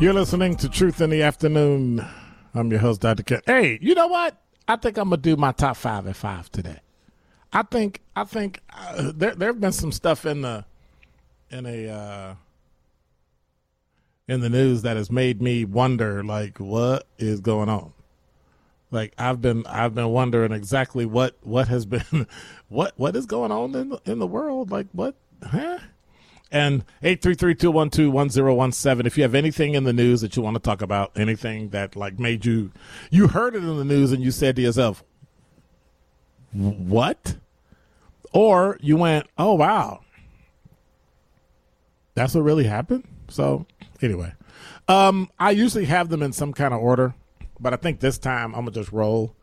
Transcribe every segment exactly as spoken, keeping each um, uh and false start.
You're listening to Truth in the Afternoon. I'm your host, Doctor Ken. Hey, you know what? I think I'm going to do my top five at five today. I think I think uh, there there have been some stuff in the in a uh, in the news that has made me wonder, like, what is going on? Like, I've been I've been wondering exactly what, what has been what what is going on in the, in the world? Like, what? Huh? And eight three three, two one two, one oh one seven, if you have anything in the news that you want to talk about, anything that, like, made you, you heard it in the news and you said to yourself, what? Or you went, oh, wow, that's what really happened? So anyway, um, I usually have them in some kind of order, but I think this time I'm going to just roll.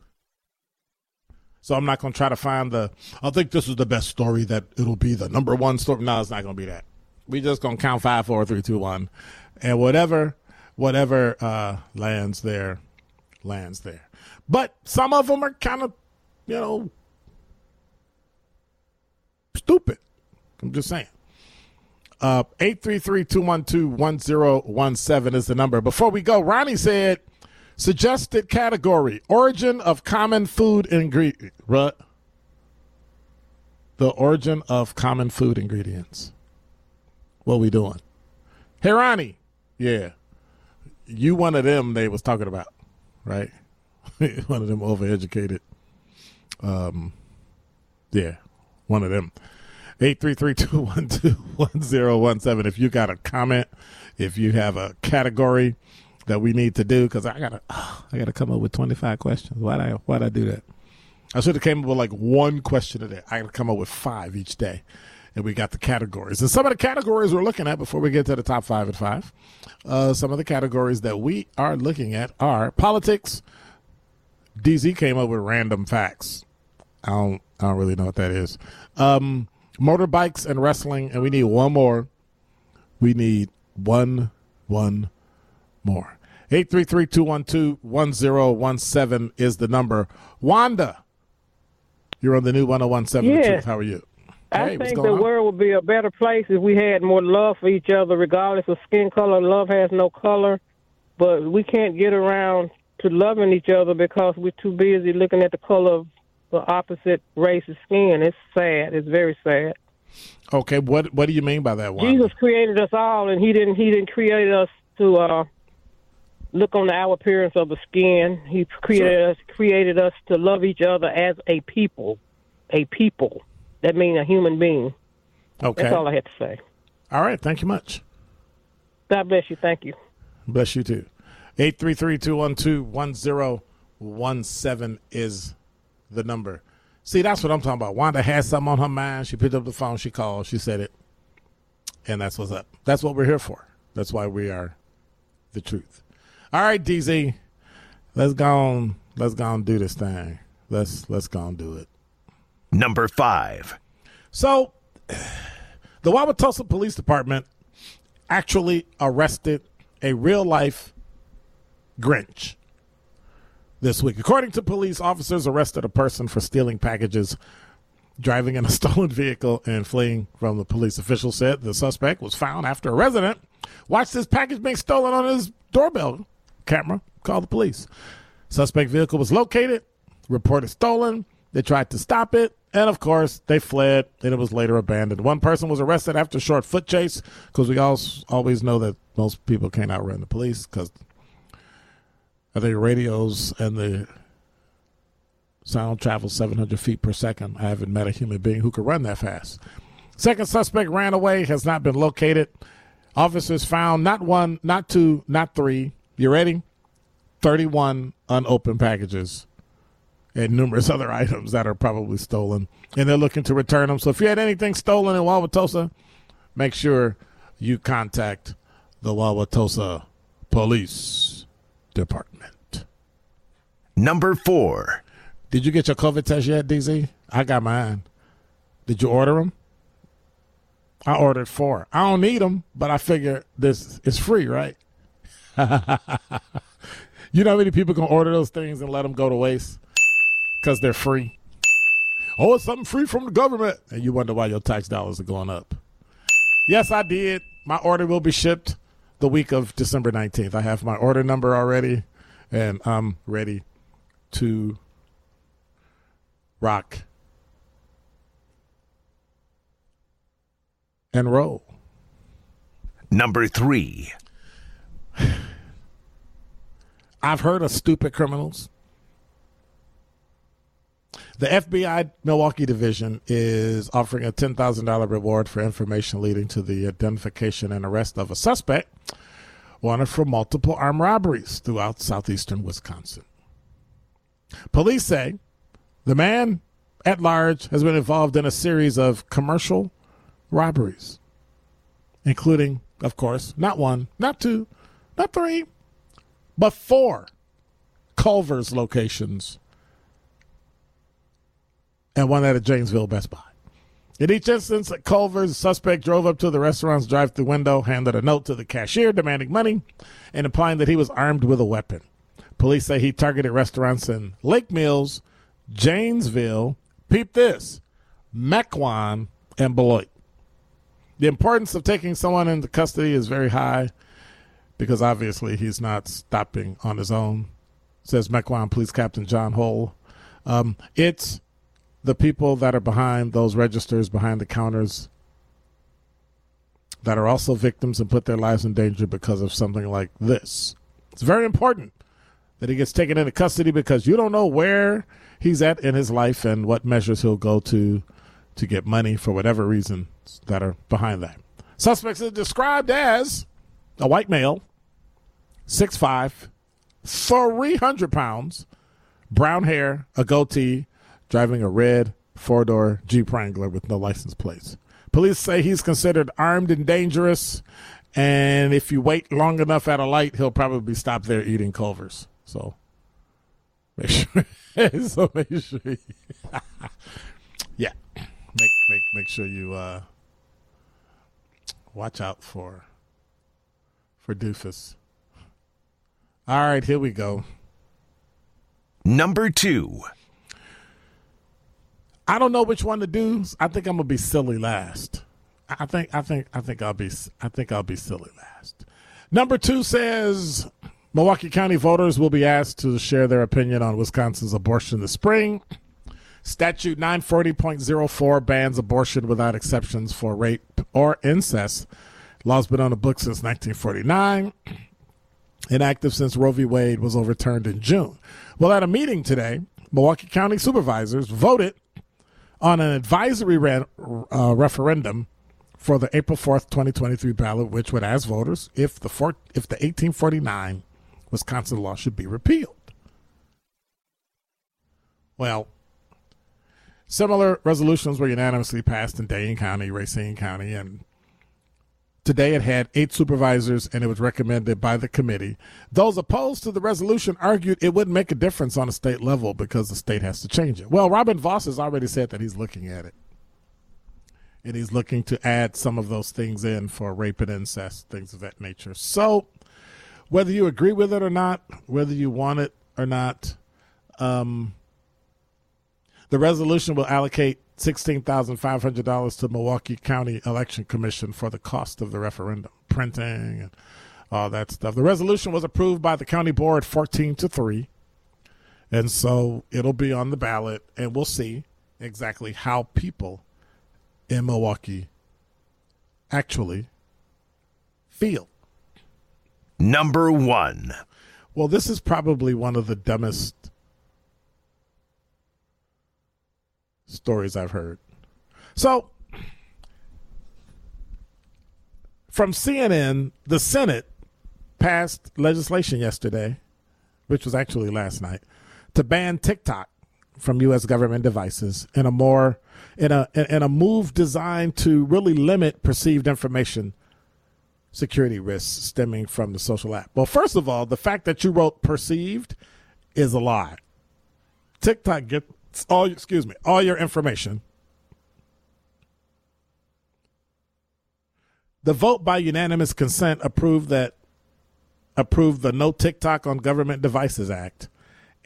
So I'm not going to try to find the, I think this is the best story that it'll be the number one story. No, it's not going to be that. We just gonna count five, four, three, two, one, and whatever, whatever uh, lands there, lands there. But some of them are kind of, you know, stupid. I'm just saying. Uh, eight three three two one two one zero one seven is the number. Before we go, Ronnie said, suggested category: origin of common food ingredient. Right. The origin of common food ingredients. What we doing? Hey, Ronnie. Yeah. You one of them they was talking about, right? One of them overeducated. Um, yeah, one of them. eight three three, two one two, one oh one seven. If you got a comment, if you have a category that we need to do, because I gotta, oh, I gotta come up with twenty-five questions. Why'd I, why'd I do that? I should have came up with like one question a day. I gotta come up with five each day. And we got the categories. And some of the categories we're looking at before we get to the top five at five, uh, some of the categories that we are looking at are politics. D Z came up with random facts. I don't, I don't really know what that is. Um, motorbikes and wrestling. And we need one more. We need one, one more. eight three three, two one two, one oh one seven is the number. Wanda, you're on the new one oh one seven. Yeah. The Truth. How are you? I hey, think the on? world would be a better place if we had more love for each other, regardless of skin color. Love has no color, but we can't get around to loving each other because we're too busy looking at the color of the opposite race's skin. It's sad. It's very sad. Okay, what what do you mean by that, Wanda? Jesus created us all, and he didn't he didn't create us to uh, look on the our appearance of the skin. He created sure. us created us to love each other as a people, a people. That means a human being. Okay. That's all I had to say. All right. Thank you much. God bless you. Thank you. Bless you too. eight three three, two one two, one zero one seven is the number. See, that's what I'm talking about. Wanda had something on her mind. She picked up the phone. She called. She said it. And that's what's up. That's what we're here for. That's why we are the truth. All right, D Z. Let's go on. Let's go on do this thing. Let's let's go on do it. Number five. So the Wauwatosa Police Department actually arrested a real-life Grinch this week. According to police, officers arrested a person for stealing packages, driving in a stolen vehicle, and fleeing from the police. Officials said the suspect was found after a resident watched his package being stolen on his doorbell camera, called the police. Suspect vehicle was located, reported stolen. They tried to stop it, and of course, they fled, and it was later abandoned. One person was arrested after a short foot chase, because we all always know that most people can't outrun the police, because I think radios and the sound travels seven hundred feet per second. I haven't met a human being who could run that fast. Second suspect ran away, has not been located. Officers found not one, not two, not three. You ready? thirty-one unopened packages and numerous other items that are probably stolen. And they're looking to return them. So if you had anything stolen in Wauwatosa, make sure you contact the Wauwatosa Police Department. Number four. Did you get your COVID test yet, D Z? I got mine. Did you order them? I ordered four. I don't need them, but I figure this is free, right? You know how many people can order those things and let them go to waste because they're free? Oh, it's something free from the government. And you wonder why your tax dollars are going up. Yes, I did. My order will be shipped the week of December nineteenth. I have my order number already, and I'm ready to rock and roll. Number three. I've heard of stupid criminals. The F B I Milwaukee Division is offering a ten thousand dollars reward for information leading to the identification and arrest of a suspect wanted for multiple armed robberies throughout southeastern Wisconsin. Police say the man at large has been involved in a series of commercial robberies, including, of course, not one, not two, not three, but four Culver's locations and one at a Janesville Best Buy. In each instance at Culver's, the suspect drove up to the restaurant's drive-thru window, handed a note to the cashier demanding money and implying that he was armed with a weapon. Police say he targeted restaurants in Lake Mills, Janesville, peep this, Mequon, and Beloit. The importance of taking someone into custody is very high, because obviously he's not stopping on his own, says Mequon Police Captain John Hole. Um, it's the people that are behind those registers, behind the counters, that are also victims and put their lives in danger because of something like this. It's very important that he gets taken into custody because you don't know where he's at in his life and what measures he'll go to to get money for whatever reasons that are behind that. Suspects are described as a white male, six five, three hundred pounds, brown hair, a goatee, driving a red four-door Jeep Wrangler with no license plates. Police say he's considered armed and dangerous, and if you wait long enough at a light, he'll probably stop there eating Culver's. So make sure, so make sure, you, yeah, make make make sure you uh, watch out for for doofus. All right, here we go. Number two. I don't know which one to do. I think I'm gonna be silly last. I think I think I think I'll be I think I'll be silly last. Number two says Milwaukee County voters will be asked to share their opinion on Wisconsin's abortion this spring. Statute nine forty point oh four bans abortion without exceptions for rape or incest. Law's been on the books since nineteen forty-nine, inactive since Roe v. Wade was overturned in June. Well, at a meeting today, Milwaukee County supervisors voted on an advisory re- uh, referendum for the April fourth, twenty twenty-three ballot, which would ask voters if the four, if the eighteen forty-nine Wisconsin law should be repealed. Well, similar resolutions were unanimously passed in Dane County, Racine County, and today it had eight supervisors, and it was recommended by the committee. Those opposed to the resolution argued it wouldn't make a difference on a state level because the state has to change it. Well, Robin Voss has already said that he's looking at it, and he's looking to add some of those things in for rape and incest, things of that nature. So whether you agree with it or not, whether you want it or not, um, the resolution will allocate sixteen thousand five hundred dollars to Milwaukee County Election Commission for the cost of the referendum, printing and all that stuff. The resolution was approved by the county board fourteen to three. And so it'll be on the ballot, and we'll see exactly how people in Milwaukee actually feel. Number one. Well, this is probably one of the dumbest stories I've heard. So, from C N N, the Senate passed legislation yesterday, which was actually last night, to ban TikTok from U S government devices in a more in a in a move designed to really limit perceived information security risks stemming from the social app. Well, first of all, the fact that you wrote perceived is a lie. TikTok get all excuse me, all your information. The vote by unanimous consent approved that approved the No TikTok on Government Devices Act,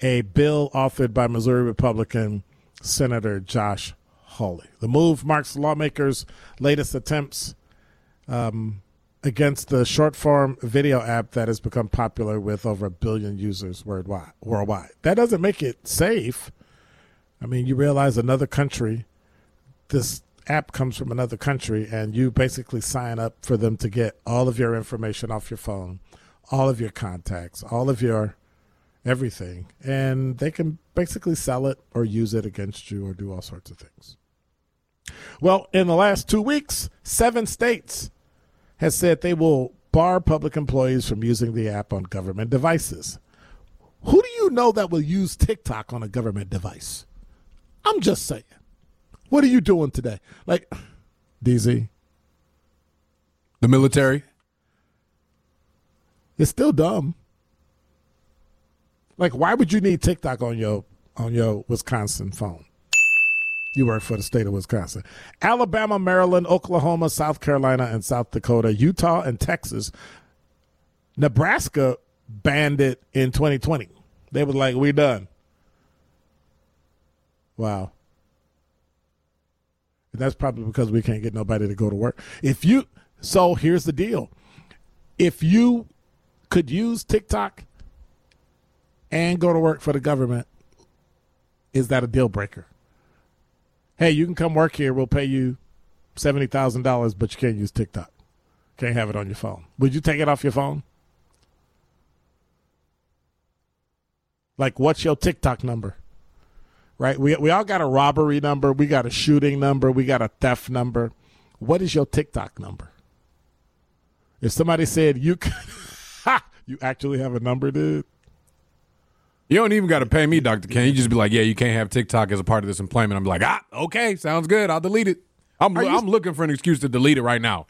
a bill authored by Missouri Republican Senator Josh Hawley. The move marks lawmakers' latest attempts um, against the short-form video app that has become popular with over a billion users worldwide. Worldwide, that doesn't make it safe. I mean, you realize another country, this app comes from another country, and you basically sign up for them to get all of your information off your phone, all of your contacts, all of your everything, and they can basically sell it or use it against you or do all sorts of things. Well, in the last two weeks, seven states have said they will bar public employees from using the app on government devices. Who do you know that will use TikTok on a government device? I'm just saying, what are you doing today? Like, D Z? The military? It's still dumb. Like, why would you need TikTok on your on your Wisconsin phone? You work for the state of Wisconsin. Alabama, Maryland, Oklahoma, South Carolina, and South Dakota, Utah, and Texas. Nebraska banned it in twenty twenty. They were like, we done. Wow. And that's probably because we can't get nobody to go to work. If you, so here's the deal. If you could use TikTok and go to work for the government, is that a deal breaker? Hey, you can come work here. We'll pay you seventy thousand dollars, but you can't use TikTok. Can't have it on your phone. Would you take it off your phone? Like, what's your TikTok number? Right? We we all got a robbery number. We got a shooting number. We got a theft number. What is your TikTok number? If somebody said you can, ha, you actually have a number, dude. You don't even got to pay me, Doctor Ken. You just be like, yeah, you can't have TikTok as a part of this employment. I'm like, ah, okay, sounds good. I'll delete it. I'm Are I'm you... looking for an excuse to delete it right now.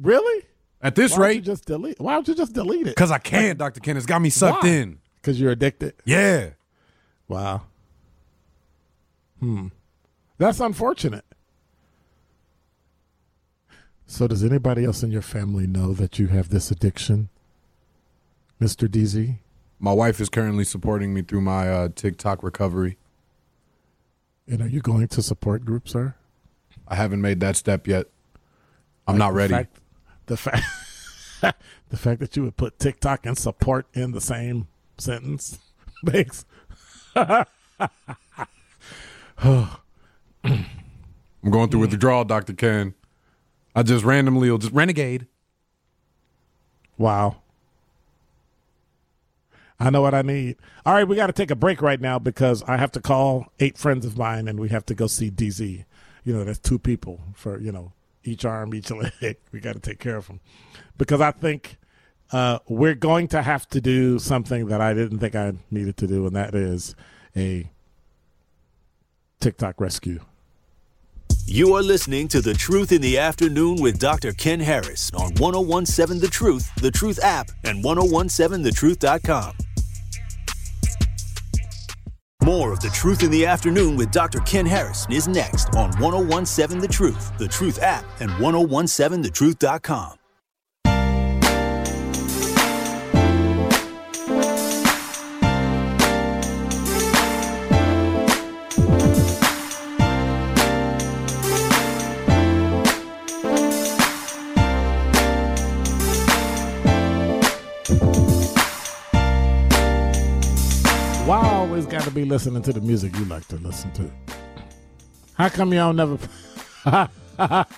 Really? At this Why rate? Don't you just delete? Why don't you just delete it? Because I can't, like, Doctor Ken. It's got me sucked why? in. Because you're addicted? Yeah. Wow. Hmm. That's unfortunate. So does anybody else in your family know that you have this addiction, Mister D Z? My wife is currently supporting me through my uh, TikTok recovery. And are you going to support groups, sir? I haven't made that step yet. I'm like not the ready. Fact, the, fa- the fact that you would put TikTok and support in the same sentence makes... I'm going through withdrawal, Doctor Ken. I just randomly will just renegade. Wow. I know what I need. All right, we got to take a break right now because I have to call eight friends of mine and we have to go see D Z. You know, that's two people for, you know, each arm, each leg. We got to take care of them, because I think uh, we're going to have to do something that I didn't think I needed to do, and that is a TikTok rescue. You are listening to The Truth in the Afternoon with Doctor Ken Harris on one oh one seven The Truth, The Truth app, and ten seventeen the truth dot com. More of The Truth in the Afternoon with Doctor Ken Harris is next on ten seventeen The Truth, The Truth app, and ten seventeen the truth dot com. Got to be listening to the music you like to listen to. How come y'all never how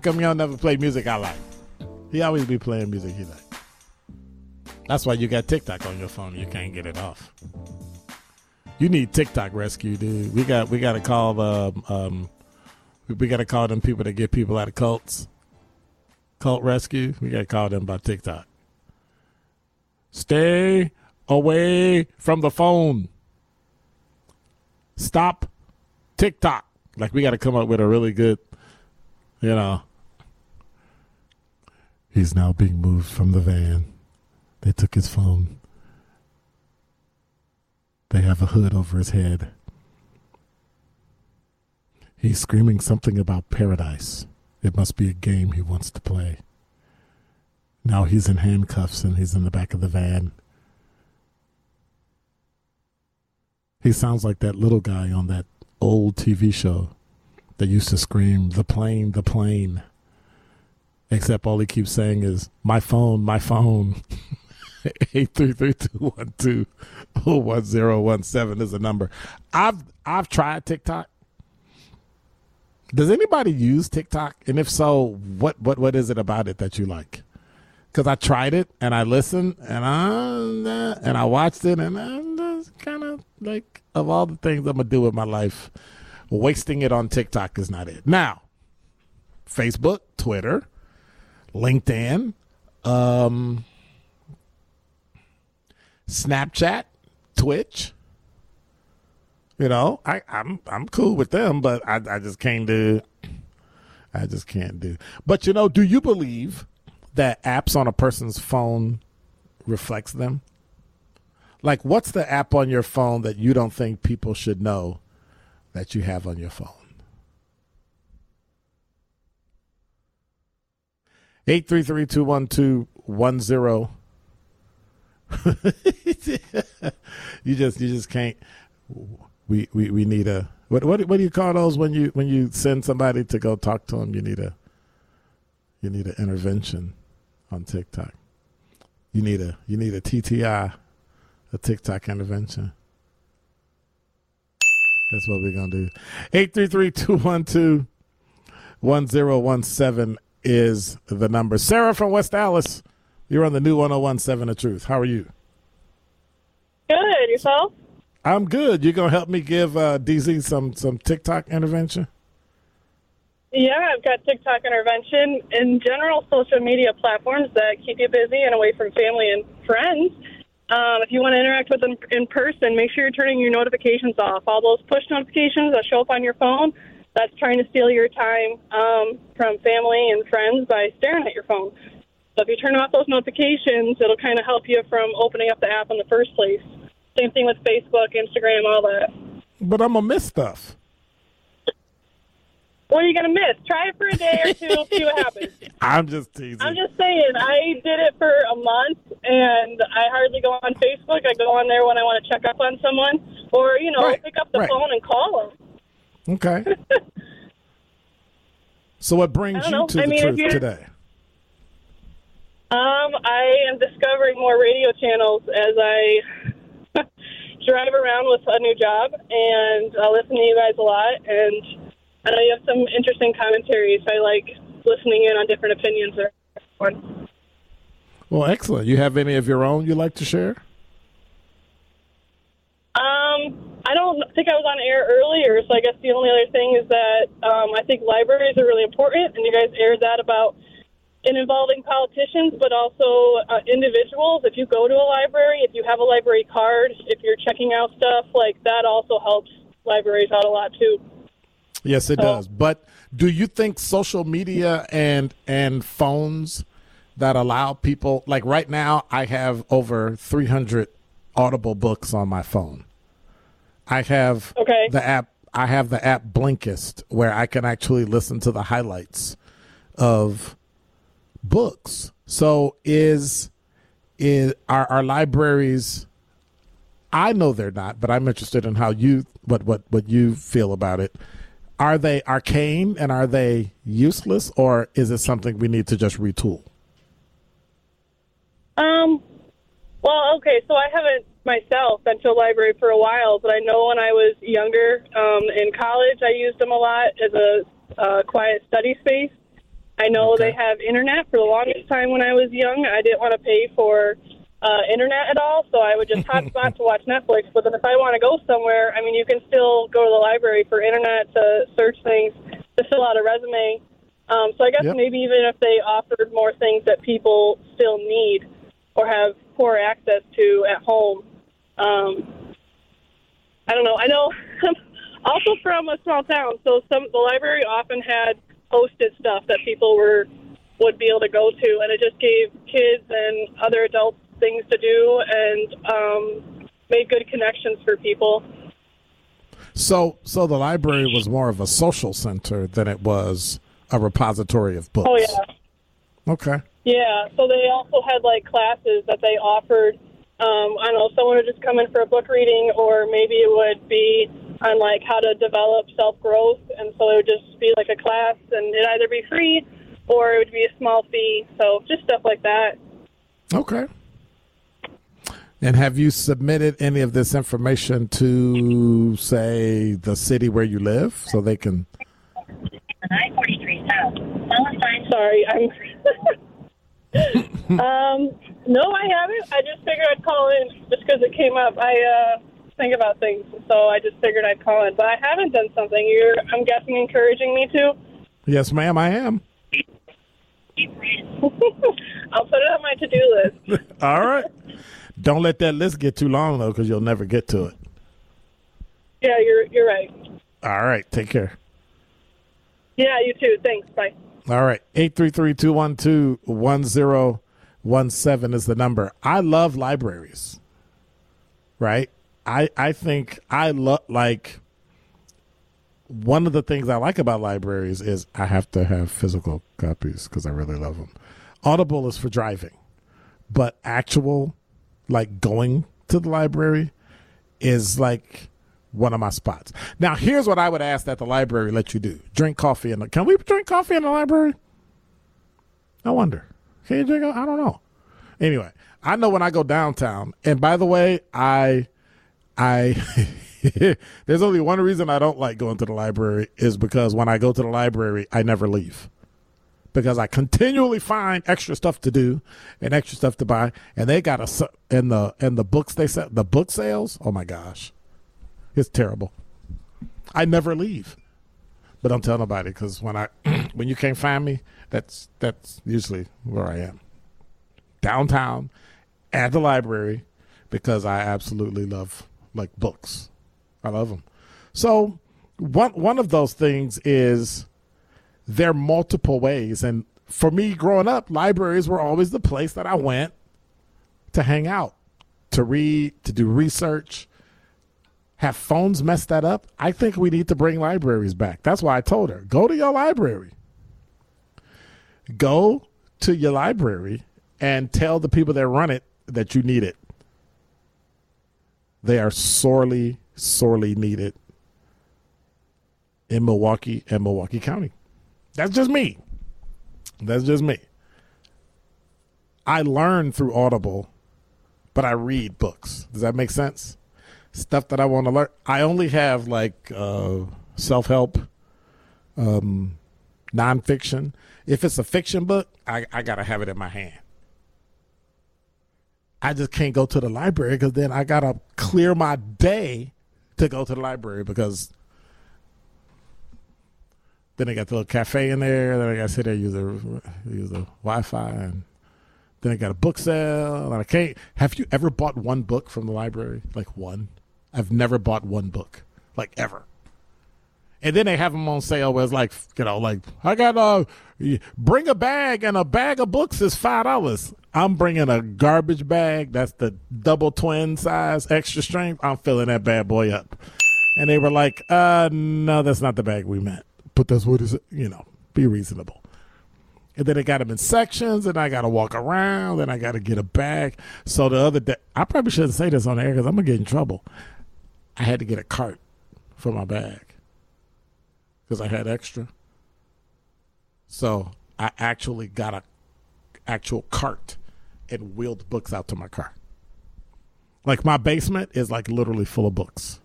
come y'all never play music I like? He always be playing music he like. That's why you got TikTok on your phone. You can't get it off. You need TikTok rescue, dude. We got we got to call um, um we got to call them people that get people out of cults. Cult rescue. We got to call them by TikTok. Stay away from the phone. Stop TikTok. Like, we got to come up with a really good, you know. He's now being moved from the van. They took his phone. They have a hood over his head. He's screaming something about paradise. It must be a game he wants to play. Now he's in handcuffs and he's in the back of the van. He sounds like that little guy on that old T V show that used to scream, the plane, the plane. Except all he keeps saying is, my phone, my phone. eight three three, two one two, oh one oh one seven is a number. I've I've tried TikTok. Does anybody use TikTok? And if so, what, what, what is it about it that you like? Because I tried it, and I listened, and I, and I watched it, and I... kind of like, of all the things I'm gonna do with my life, wasting it on TikTok is not it. Now, Facebook, Twitter, LinkedIn, um, Snapchat, Twitch. You know, I, I'm I'm cool with them, but I, I just can't do. I just can't do. But you know, do you believe that apps on a person's phone reflects them? Like, what's the app on your phone that you don't think people should know that you have on your phone? eight three three, two one two, one oh You just you just can't. We we, we need a what, what what do you call those when you when you send somebody to go talk to them? You need a you need an intervention on TikTok. You need a you need a T T I. A TikTok intervention. That's what we're going to do. eight three three, two one two, one oh one seven is the number. Sarah from West Dallas, you're on the new one oh one seven The Truth. How are you? Good. Yourself? I'm good. You going to help me give uh, D Z some, some TikTok intervention? Yeah, I've got TikTok intervention. In general, social media platforms that keep you busy and away from family and friends. Um, if you want to interact with them in person, make sure you're turning your notifications off. All those push notifications that show up on your phone, that's trying to steal your time um, from family and friends by staring at your phone. So if you turn off those notifications, it'll kind of help you from opening up the app in the first place. Same thing with Facebook, Instagram, all that. But I'm going to miss stuff. What are you going to miss? Try it for a day or two, see what happens. I'm just teasing. I'm just saying, I did it for a month, and I hardly go on Facebook. I go on there when I want to check up on someone or, you know, right, pick up the right. phone and call them. Okay. So what brings you know. to I the mean, truth today? Um, I am discovering more radio channels as I drive around with a new job, and I listen to you guys a lot, and I know you have some interesting commentaries. I like listening in on different opinions. Well, excellent. You have any of your own you like to share? Um, I don't think I was on air earlier, so I guess the only other thing is that um, I think libraries are really important, and you guys aired that about in involving politicians, but also uh, individuals. If you go to a library, if you have a library card, if you're checking out stuff, like that also helps libraries out a lot too. Yes, it so. does. But do you think social media and and phones that allow people, like right now I have over three hundred Audible books on my phone. I have okay. the app. I have the app Blinkist, where I can actually listen to the highlights of books. So is is our our libraries? I know they're not, but I'm interested in how you what what what you feel about it. Are they arcane and are they useless, or is it something we need to just retool? Um. Well, okay. So I haven't myself been to a library for a while, but I know when I was younger um, in college, I used them a lot as a uh, quiet study space. I know okay. they have internet. For the longest time when I was young, I didn't want to pay for uh, internet at all, so I would just hotspot to watch Netflix. But then if I want to go somewhere, I mean, you can still go to the library for internet to search things, to fill out a resume. Um, so I guess yep. maybe even if they offered more things that people still need or have poor access to at home. Um, I don't know. I know I'm also from a small town, so some the library often had hosted stuff that people were would be able to go to, and it just gave kids and other adults things to do and um, made good connections for people. So, so the library was more of a social center than it was a repository of books. Oh, yeah. Okay. Yeah, so they also had, like, classes that they offered. Um, I don't know, someone would just come in for a book reading, or maybe it would be on, like, how to develop self-growth. And so it would just be, like, a class, and it'd either be free or it would be a small fee. So just stuff like that. Okay. And have you submitted any of this information to, say, the city where you live so they can? nine forty-three South. Sorry, I'm... um, no, I haven't. I just figured I'd call in just because it came up. I uh, think about things, so I just figured I'd call in. But I haven't done something. You're, I'm guessing, encouraging me to? Yes, ma'am, I am. I'll put it on my to-do list. All right. Don't let that list get too long, though, because you'll never get to it. Yeah, you're you're right. All right. Take care. Yeah, you too. Thanks. Bye. All right. eight three three, two one two, one zero one seven is the number. I love libraries, right? I I think I love, like, one of the things I like about libraries is I have to have physical copies because I really love them. Audible is for driving, but actual, like, going to the library is, like, one of my spots. Now, here's what I would ask that the library let you do. Drink coffee in the... Can we drink coffee in the library? I wonder. Can you drink? I don't know. Anyway, I know when I go downtown, and by the way, I... I there's only one reason I don't like going to the library is because when I go to the library, I never leave. Because I continually find extra stuff to do and extra stuff to buy, and they got a... And the, and the books they sell... The book sales? Oh, my gosh. It's terrible. I never leave, but don't tell nobody because when I when you can't find me, that's that's usually where I am. Downtown, at the library, because I absolutely love, like, books. I love them. So one one of those things is there are multiple ways, and for me growing up, libraries were always the place that I went to hang out, to read, to do research. Have phones messed that up? I think we need to bring libraries back. That's why I told her, go to your library. Go to your library and tell the people that run it that you need it. They are sorely, sorely needed in Milwaukee and Milwaukee County. That's just me. That's just me. I learn through Audible, but I read books. Does that make sense? Stuff that I want to learn. I only have, like, uh, self-help, um, nonfiction. If it's a fiction book, I, I got to have it in my hand. I just can't go to the library because then I got to clear my day to go to the library because then they got the little cafe in there. Then I got to sit there and use a, use a Wi-Fi. And then I got a book sale. And I can't. Have you ever bought one book from the library? Like one? I've never bought one book. Like ever. And then they have them on sale where it's like, you know, like, I got a, bring a bag and a bag of books is five dollars. I'm bringing a garbage bag. That's the double twin size, extra strength. I'm filling that bad boy up. And they were like, uh, no, that's not the bag we meant. But that's what is, you know, be reasonable. And then they got them in sections and I got to walk around and I got to get a bag. So the other day, I probably shouldn't say this on air because I'm going to get in trouble. I had to get a cart for my bag. Because I had extra. So I actually got a actual cart and wheeled books out to my car. Like my basement is like literally full of books.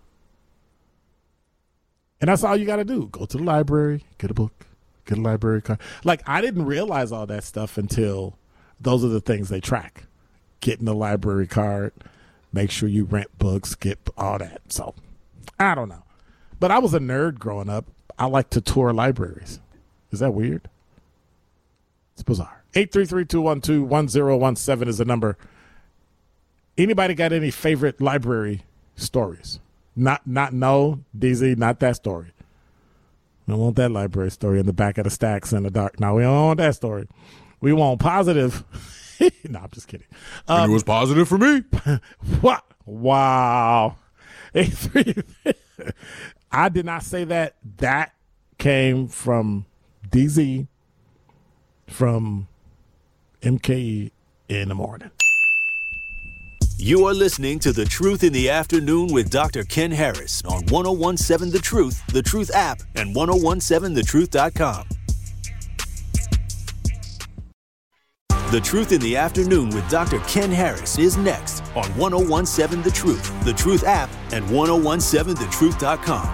And that's all you got to do. Go to the library, get a book, get a library card. Like I didn't realize all that stuff until those are the things they track. Getting the library card, make sure you rent books, get all that. So I don't know. But I was a nerd growing up. I like to tour libraries. Is that weird? It's bizarre. eight three three, two one two, one zero one seven is the number. Anybody got any favorite library stories? Not, not no, D Z, not that story. We don't want that library story in the back of the stacks in the dark. No, we don't want that story. We want positive. No, I'm just kidding. Um, it was positive for me. What? Wow. eight three three I did not say that. That came from D Z, from M K E in the morning. You are listening to The Truth in the Afternoon with Doctor Ken Harris on ten seventeen The Truth, The Truth app, and ten seventeen the truth dot com. The Truth in the Afternoon with Doctor Ken Harris is next on ten seventeen The Truth, The Truth app, and ten seventeen the truth dot com.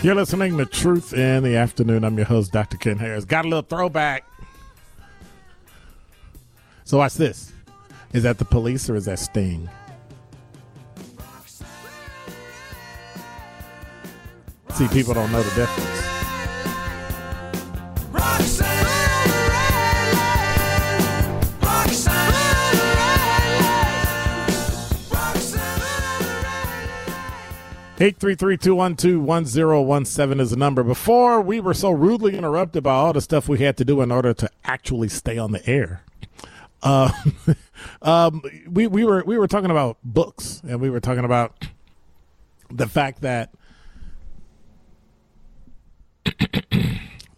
You're listening to Truth in the Afternoon. I'm your host, Doctor Ken Harris. Got a little throwback. So watch this. Is that the police or is that Sting? See, people don't know the difference. Roxanne. eight three three, two one two, one zero one seven is the number. Before we were so rudely interrupted by all the stuff we had to do in order to actually stay on the air, uh, um, we, we were we were talking about books, and we were talking about the fact that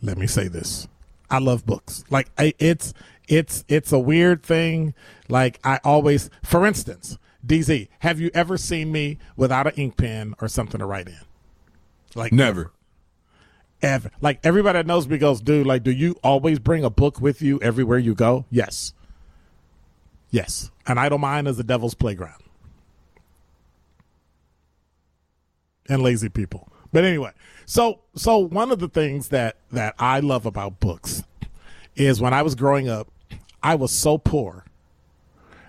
let me say this: I love books. Like I, it's it's it's a weird thing. Like I always, for instance. D Z, have you ever seen me without an ink pen or something to write in? Like never, ever. ever. Like everybody that knows me goes, dude. Like, do you always bring a book with you everywhere you go? Yes, yes. And I don't mind as the devil's playground and lazy people. But anyway, so so one of the things that that I love about books is when I was growing up, I was so poor.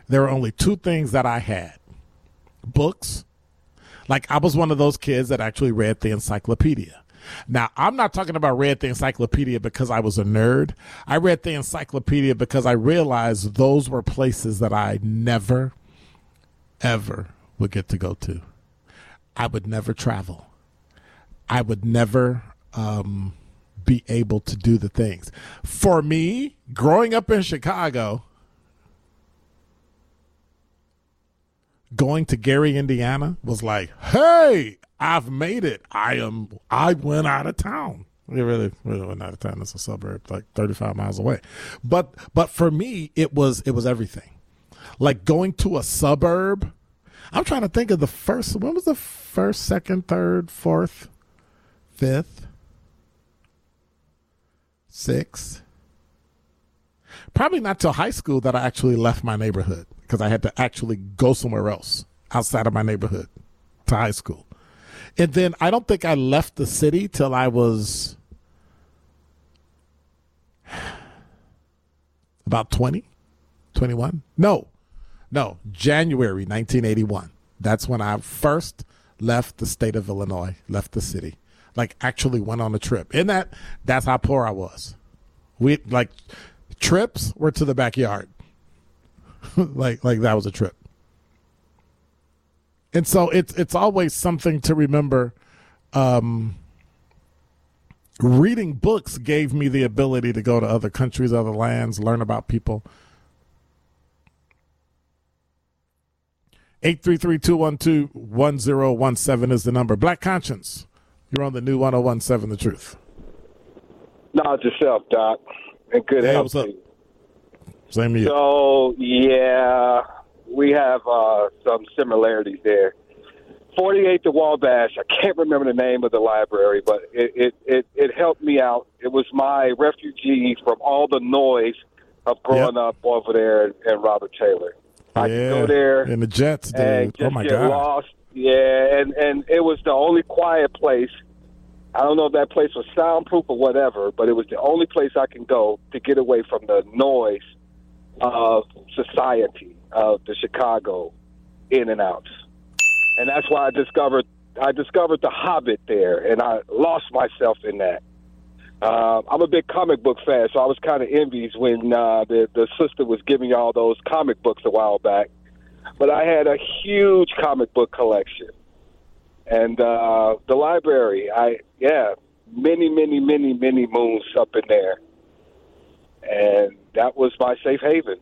There were only two things that I had. Books. Like I was one of those kids that actually read the encyclopedia. Now, I'm not talking about read the encyclopedia because I was a nerd. I read the encyclopedia because I realized those were places that I never, ever would get to go to. I would never travel. I would never um, be able to do the things. For me, growing up in Chicago, going to Gary, Indiana was like, hey, I've made it. I am. I went out of town. We really, really went out of town. It's a suburb, like thirty-five miles away. But but for me, it was it was everything. Like going to a suburb. I'm trying to think of the first. When was the first, second, third, fourth, fifth, sixth? Probably not till high school that I actually left my neighborhood, because I had to actually go somewhere else outside of my neighborhood to high school. And then I don't think I left the city till I was about twenty, twenty-one. No, no, January nineteen eighty-one. That's when I first left the state of Illinois, left the city, like actually went on a trip. And that, that's how poor I was. We like trips were to the backyard. like like that was a trip. And so it's it's always something to remember. Um, reading books gave me the ability to go to other countries, other lands, learn about people. eight three three, two one two, one zero one seven is the number. Black Conscience, you're on the new one oh one seven The Truth. Not yourself, Doc. And good hey, health. What's up? Same to you. So, yeah. We have uh, some similarities there. forty-eight to Wabash. I can't remember the name of the library, but it, it, it, it helped me out. It was my refugee from all the noise of growing yep. up over there in Robert Taylor. I yeah, could go there and the Jets, dude. And just oh my get God. Lost. Yeah, and, and it was the only quiet place. I don't know if that place was soundproof or whatever, but it was the only place I can go to get away from the noise of society. Of the Chicago in and out, and that's why I discovered I discovered The Hobbit there, and I lost myself in that. Uh, I'm a big comic book fan, so I was kind of envious when uh, the the sister was giving you all those comic books a while back. But I had a huge comic book collection, and uh, the library. I yeah, many many many many moons up in there, and that was my safe haven.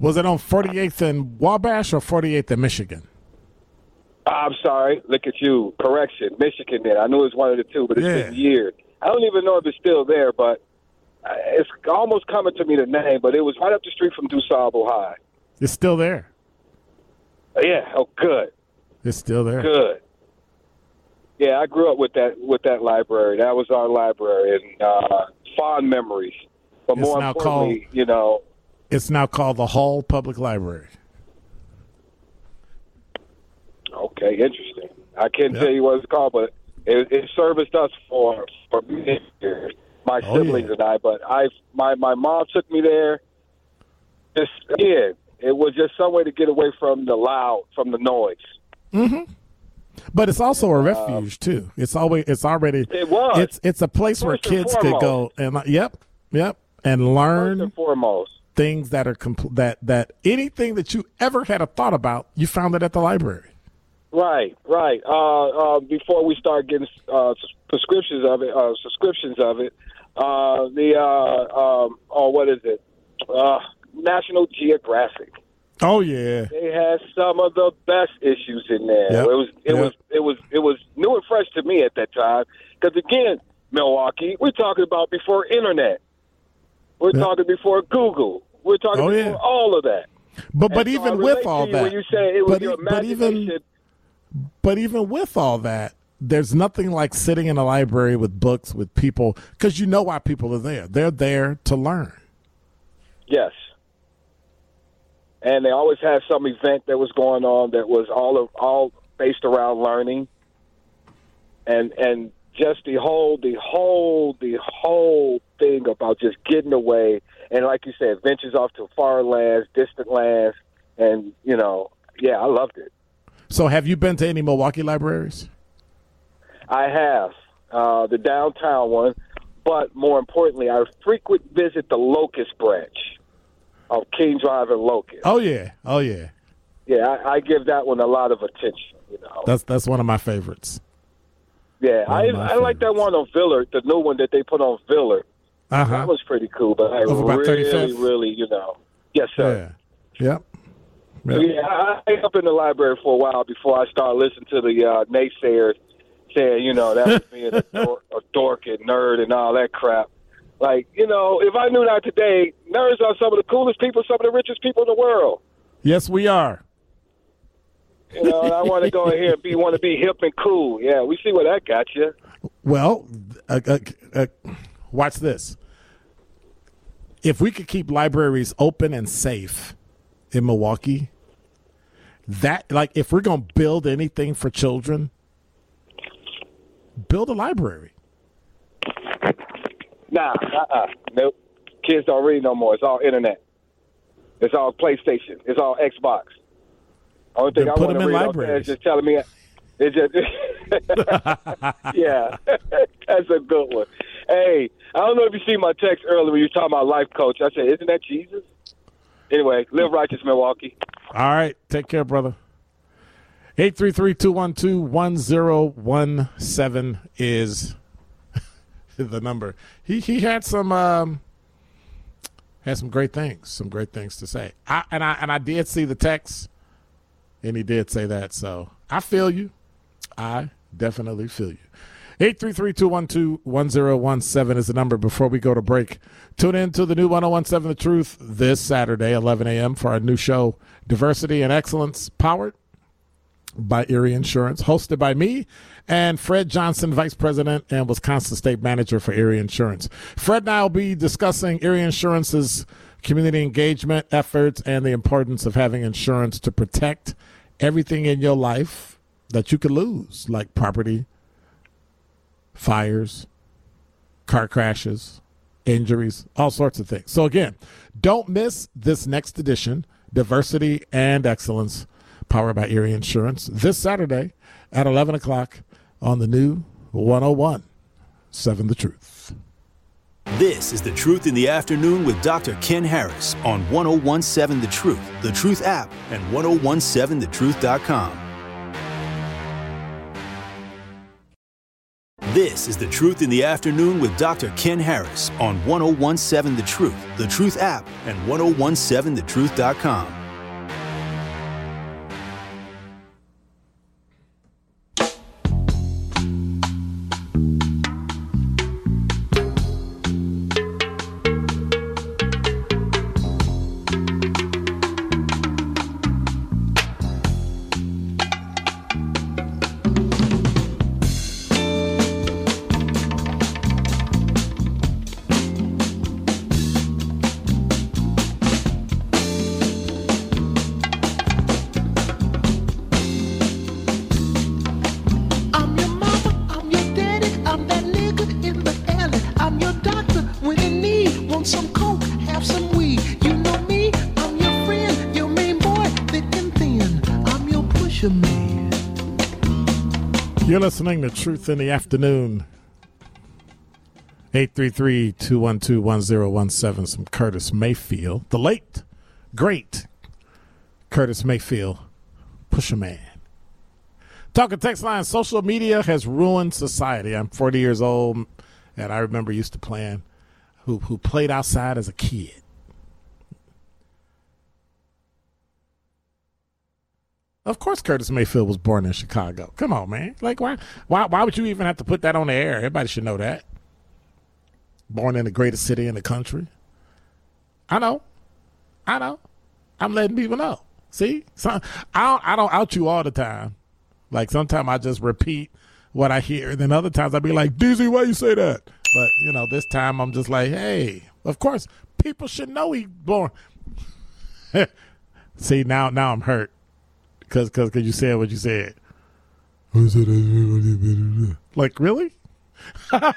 Was it on forty-eighth and Wabash or forty-eighth and Michigan? I'm sorry. Look at you. Correction. Michigan there. I knew it was one of the two, but it's yeah. been years. I don't even know if it's still there, but it's almost coming to me the name, but it was right up the street from DuSable High. It's still there. Yeah. Oh, good. It's still there. Good. Yeah, I grew up with that with that library. That was our library, and uh, fond memories. But it's more importantly, called- you know, it's now called the Hall Public Library. Okay, interesting. I can't yep. tell you what it's called, but it, it serviced us for for many years, my oh, siblings yeah. and I. But I, my my mom took me there. Just yeah, it was just some way to get away from the loud, from the noise. Mm-hmm. But it's also a refuge um, too. It's always it's already it was. It's it's a place First where kids could go and yep yep and learn. First and foremost. Things that are compl- that that anything that you ever had a thought about, you found it at the library. Right, right. Uh, uh, before we start getting uh, prescriptions of it, uh, subscriptions of it, uh, the uh, um, oh, what is it? Uh, National Geographic. Oh yeah, they had some of the best issues in there. Yep. It was it yep. was it was it was new and fresh to me at that time because again, Milwaukee, we're talking about before internet, we're yep. talking before Google. We're talking oh, yeah. about all of that, but but so even with all you that, when you say it was but, your imagination. But even, but even with all that, there's nothing like sitting in a library with books with people because you know why people are there. They're there to learn. Yes, and they always had some event that was going on that was all of all based around learning, and and just the whole the whole the whole thing about just getting away. And like you said, ventures off to far lands, distant lands, and, you know, yeah, I loved it. So have you been to any Milwaukee libraries? I have, uh, the downtown one, but more importantly, I frequent visit the Locust branch of King Drive and Locust. Oh, yeah. Oh, yeah. Yeah, I, I give that one a lot of attention, you know. That's, that's one of my favorites. Yeah, I I like that one on Villard, the new one that they put on Villard. Uh-huh. That was pretty cool, but I Over really, really, you know. Yes, sir. Yeah. Yep. Yep. So, yeah, I stayed up in the library for a while before I started listening to the uh, naysayers saying, you know, that was being a, dork, a dork and nerd and all that crap. Like, you know, if I knew that today, nerds are some of the coolest people, some of the richest people in the world. Yes, we are. You know, and I want to go in here and be want to be hip and cool. Yeah, we see where that got you. Well, uh, uh, uh, watch this. If we could keep libraries open and safe in Milwaukee, that like if we're going to build anything for children, build a library. Nah, uh-uh, nope. Kids don't read no more. It's all internet. It's all PlayStation. It's all Xbox. Only thing I want to read out there is just telling me. It's just, yeah, that's a good one. Hey, I don't know if you see my text earlier when you were talking about life coach. I said, isn't that Jesus? Anyway, live righteous, Milwaukee. All right. Take care, brother. eight three three, two one two, one zero one seven is the number. He he had some um, had some great things, some great things to say. I and I and I did see the text. And he did say that, so I feel you. I definitely feel you. eight three three, two one two, one zero one seven is the number before we go to break. Tune in to the new one oh one seven The Truth this Saturday, eleven a.m. for our new show, Diversity and Excellence, powered by Erie Insurance, hosted by me and Fred Johnson, Vice President and Wisconsin State Manager for Erie Insurance. Fred and I will be discussing Erie Insurance's community engagement efforts and the importance of having insurance to protect everything in your life that you could lose, like property, fires, car crashes, injuries, all sorts of things. So again, don't miss this next edition, Diversity and Excellence, powered by Erie Insurance, this Saturday at eleven o'clock on the new one oh one seven The Truth. This is The Truth in the Afternoon with Doctor Ken Harris on one oh one seven The Truth, The Truth app, and ten seventeen the truth dot com. This is The Truth in the Afternoon with Doctor Ken Harris on ten seventeen The Truth, The Truth app, and ten seventeen the truth dot com. Listening to Truth in the Afternoon. eight three three, two one two, one zero one seven. Some Curtis Mayfield, the late great Curtis Mayfield, Pusher Man. Talking text line. Social media has ruined society. I'm forty years old, and I remember used to playing who who played outside as a kid. Of course, Curtis Mayfield was born in Chicago. Come on, man. Like, why, why, why would you even have to put that on the air? Everybody should know that. Born in the greatest city in the country. I know. I know. I'm letting people know. See? So, I, don't, I don't out you all the time. Like, sometimes I just repeat what I hear. And then other times I'll be like, D Z, why you say that? But, you know, this time I'm just like, hey, of course, people should know he born. See, now, now I'm hurt. Cause, cause, cause you said what you said. Like, really? I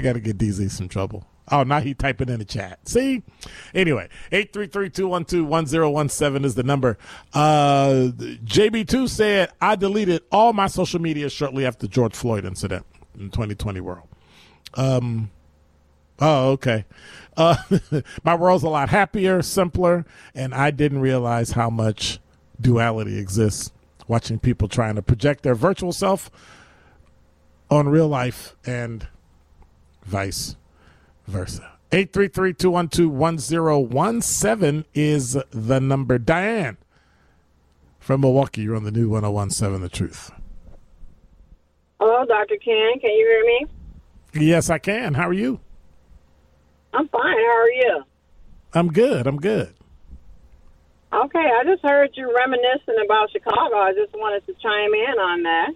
gotta get D Z some trouble. Oh, now he typing in the chat. See? Anyway, eight three three two one two one zero one seven is the number. Uh, J B two said I deleted all my social media shortly after the George Floyd incident in twenty twenty world. Um. Oh, okay. Uh, my world's a lot happier, simpler, and I didn't realize how much duality exists watching people trying to project their virtual self on real life and vice versa. eight three three, two one two, one zero one seven is the number. Diane from Milwaukee, you're on the new one oh one seven The Truth. Hello, Doctor Ken. Can you hear me? Yes, I can. How are you? I'm fine. How are you? I'm good. I'm good. Okay. I just heard you reminiscing about Chicago. I just wanted to chime in on that.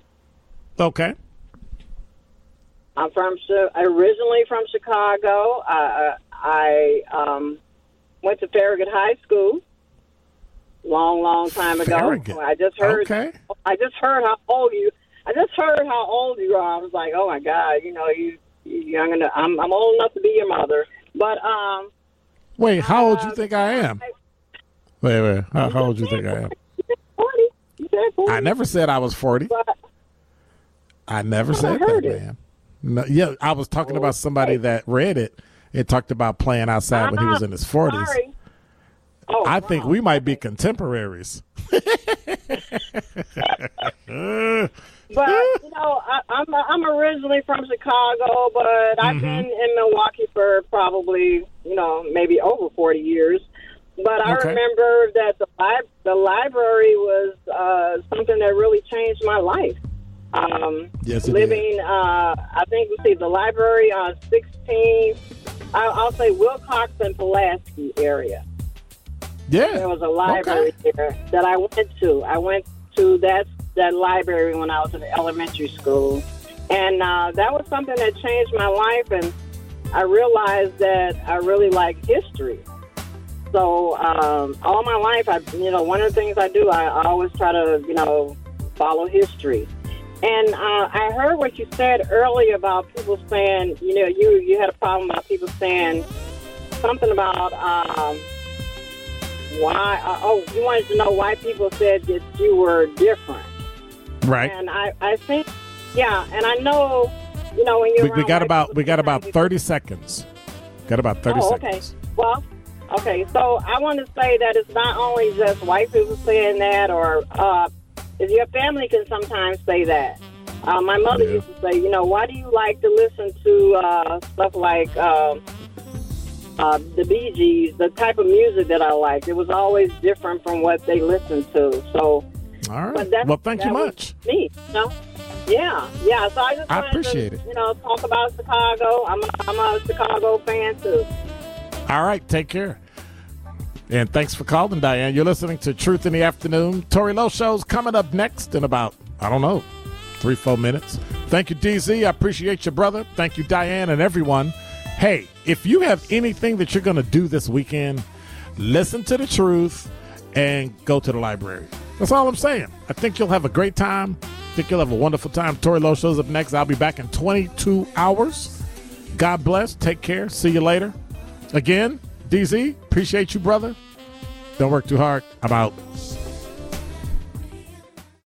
Okay. I'm from originally from Chicago. Uh, I um, went to Farragut High School long, long time ago. Farragut. I just heard. Okay. I just heard how old you. I just heard how old you are. I was like, oh my God, you know, you you're young enough. I'm I'm old enough to be your mother. But um, wait, how uh, old do you think I am? I, wait, wait, how, how old do you think I am? Forty. You said forty. I never said I was forty. But, I never said I that, it. man. No, yeah, I was talking about somebody that read it. It talked about playing outside when he was in his forties. Oh, I wow. think we might be contemporaries. But you know, I, I'm I'm originally from Chicago, but I've mm-hmm. been in Milwaukee for probably you know maybe over forty years. But I okay. remember that the li- the library was uh, something that really changed my life. Um, yes, living, uh, I think we see the library on sixteenth, I'll, I'll say Wilcox and Pulaski area. Yeah. There was a library okay. there that I went to. I went to that, that library when I was in elementary school. And uh, that was something that changed my life. And I realized that I really like history. So um, all my life, I you know, one of the things I do, I, I always try to, you know, follow history. And uh, I heard what you said earlier about people saying, you know, you, you had a problem about people saying something about um, why, uh, oh, you wanted to know why people said that you were different. Right. And I, I think, yeah, and I know, you know, when you're we, around we got about We got about thirty seconds. Got about thirty oh, okay. seconds. Well, okay, so I want to say that it's not only just white people saying that or uh your family can sometimes say that. Uh, my mother yeah. used to say, you know, why do you like to listen to uh, stuff like uh, uh, the Bee Gees, the type of music that I liked? It was always different from what they listened to. So, all right. But that's, well, thank that you much. Me, you know? Yeah, yeah. So I just I appreciate to, it. You know, talk about Chicago. I'm a, I'm a Chicago fan too. All right, take care. And thanks for calling, Diane. You're listening to Truth in the Afternoon. Tori Lowe Show's coming up next in about, I don't know, three, four minutes. Thank you, D Z. I appreciate your brother. Thank you, Diane, and everyone. Hey, if you have anything that you're going to do this weekend, listen to the truth and go to the library. That's all I'm saying. I think you'll have a great time. I think you'll have a wonderful time. Tori Lowe Show's up next. I'll be back in twenty-two hours. God bless. Take care. See you later. Again, D Z, appreciate you, brother. Don't work too hard. I'm out.